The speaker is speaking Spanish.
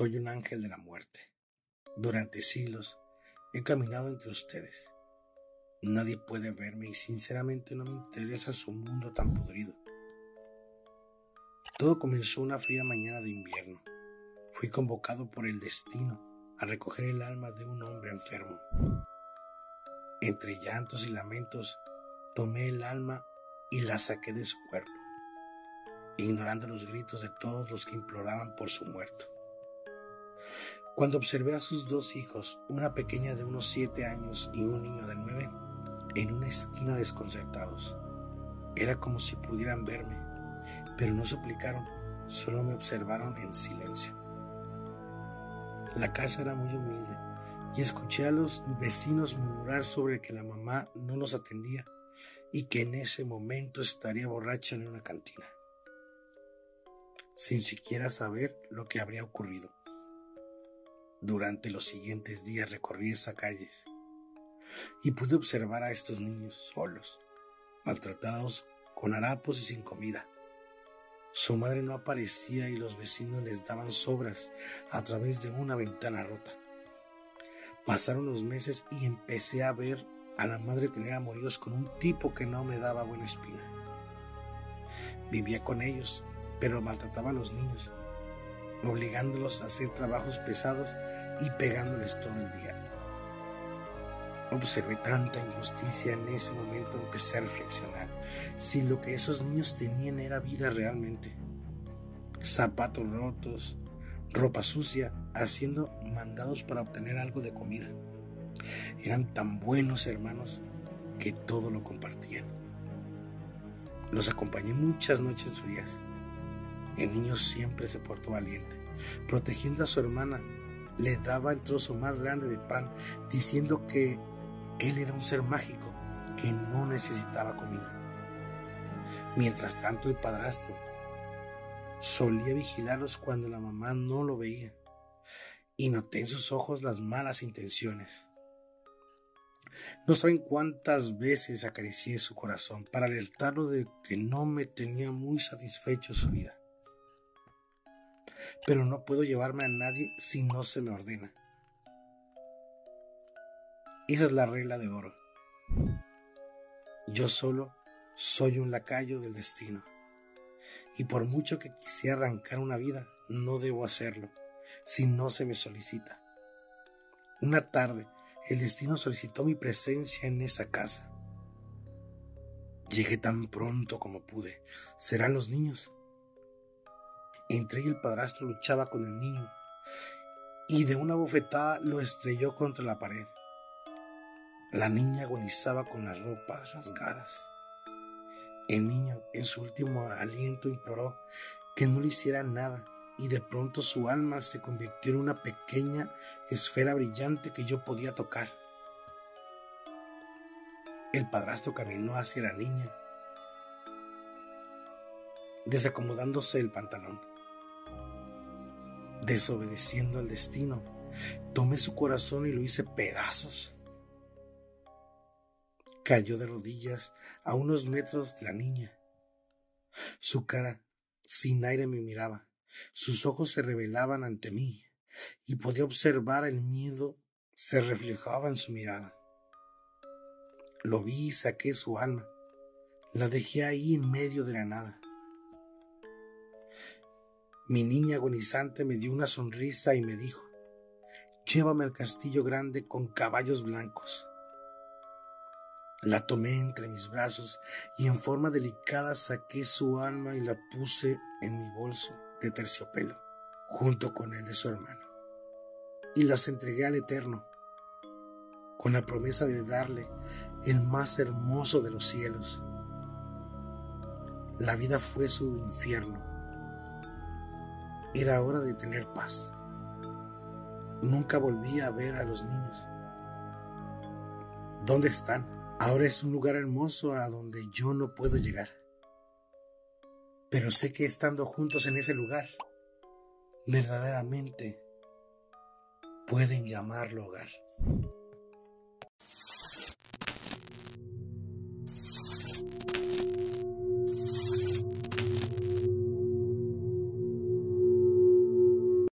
Soy un ángel de la muerte. Durante siglos he caminado entre ustedes. Nadie puede verme y sinceramente no me interesa su mundo tan podrido. Todo comenzó una fría mañana de invierno. Fui convocado por el destino a recoger el alma de un hombre enfermo. Entre llantos y lamentos, tomé el alma y la saqué de su cuerpo, ignorando los gritos de todos los que imploraban por su muerto. Cuando observé a sus dos hijos, una pequeña de unos 7 años y un niño de 9, en una esquina desconcertados, era como si pudieran verme, pero no suplicaron, solo me observaron en silencio. La casa era muy humilde y escuché a los vecinos murmurar sobre que la mamá no los atendía y que en ese momento estaría borracha en una cantina, sin siquiera saber lo que habría ocurrido. Durante los siguientes días recorrí esas calles y pude observar a estos niños solos, maltratados, con harapos y sin comida. Su madre no aparecía y los vecinos les daban sobras a través de una ventana rota. Pasaron los meses y empecé a ver a la madre tener amoríos con un tipo que no me daba buena espina. Vivía con ellos, pero maltrataba a los niños, obligándolos a hacer trabajos pesados y pegándoles todo el día. Observé tanta injusticia en ese momento, empecé a reflexionar si lo que esos niños tenían era vida realmente. Zapatos rotos, ropa sucia, haciendo mandados para obtener algo de comida. Eran tan buenos hermanos que todo lo compartían. Los acompañé muchas noches frías. El niño siempre se portó valiente, protegiendo a su hermana. Le daba el trozo más grande de pan, diciendo que él era un ser mágico que no necesitaba comida. Mientras tanto, el padrastro solía vigilarlos cuando la mamá no lo veía, y noté en sus ojos las malas intenciones. No saben cuántas veces acaricié su corazón para alertarlo de que no me tenía muy satisfecho su vida. Pero no puedo llevarme a nadie si no se me ordena. Esa es la regla de oro. Yo solo soy un lacayo del destino, y por mucho que quisiera arrancar una vida, no debo hacerlo si no se me solicita. Una tarde, el destino solicitó mi presencia en esa casa. Llegué tan pronto como pude. ¿Serán los niños? Entré y el padrastro luchaba con el niño y de una bofetada lo estrelló contra la pared. La niña agonizaba con las ropas rasgadas. El niño, en su último aliento, imploró que no le hicieran nada y de pronto su alma se convirtió en una pequeña esfera brillante que yo podía tocar. El padrastro caminó hacia la niña, desacomodándose el pantalón. Desobedeciendo al destino, tomé su corazón y lo hice pedazos. Cayó de rodillas a unos metros de la niña. Su cara sin aire me miraba, sus ojos se revelaban ante mí y podía observar el miedo se reflejaba en su mirada. Lo vi y saqué su alma, la dejé ahí en medio de la nada. Mi niña agonizante me dio una sonrisa y me dijo: llévame al castillo grande con caballos blancos. La tomé entre mis brazos y en forma delicada saqué su alma y la puse en mi bolso de terciopelo, junto con el de su hermano, y las entregué al Eterno, con la promesa de darle el más hermoso de los cielos. La vida fue su infierno. Era hora de tener paz. Nunca volví a ver a los niños. ¿Dónde están? Ahora es un lugar hermoso a donde yo no puedo llegar. Pero sé que estando juntos en ese lugar, verdaderamente pueden llamarlo hogar.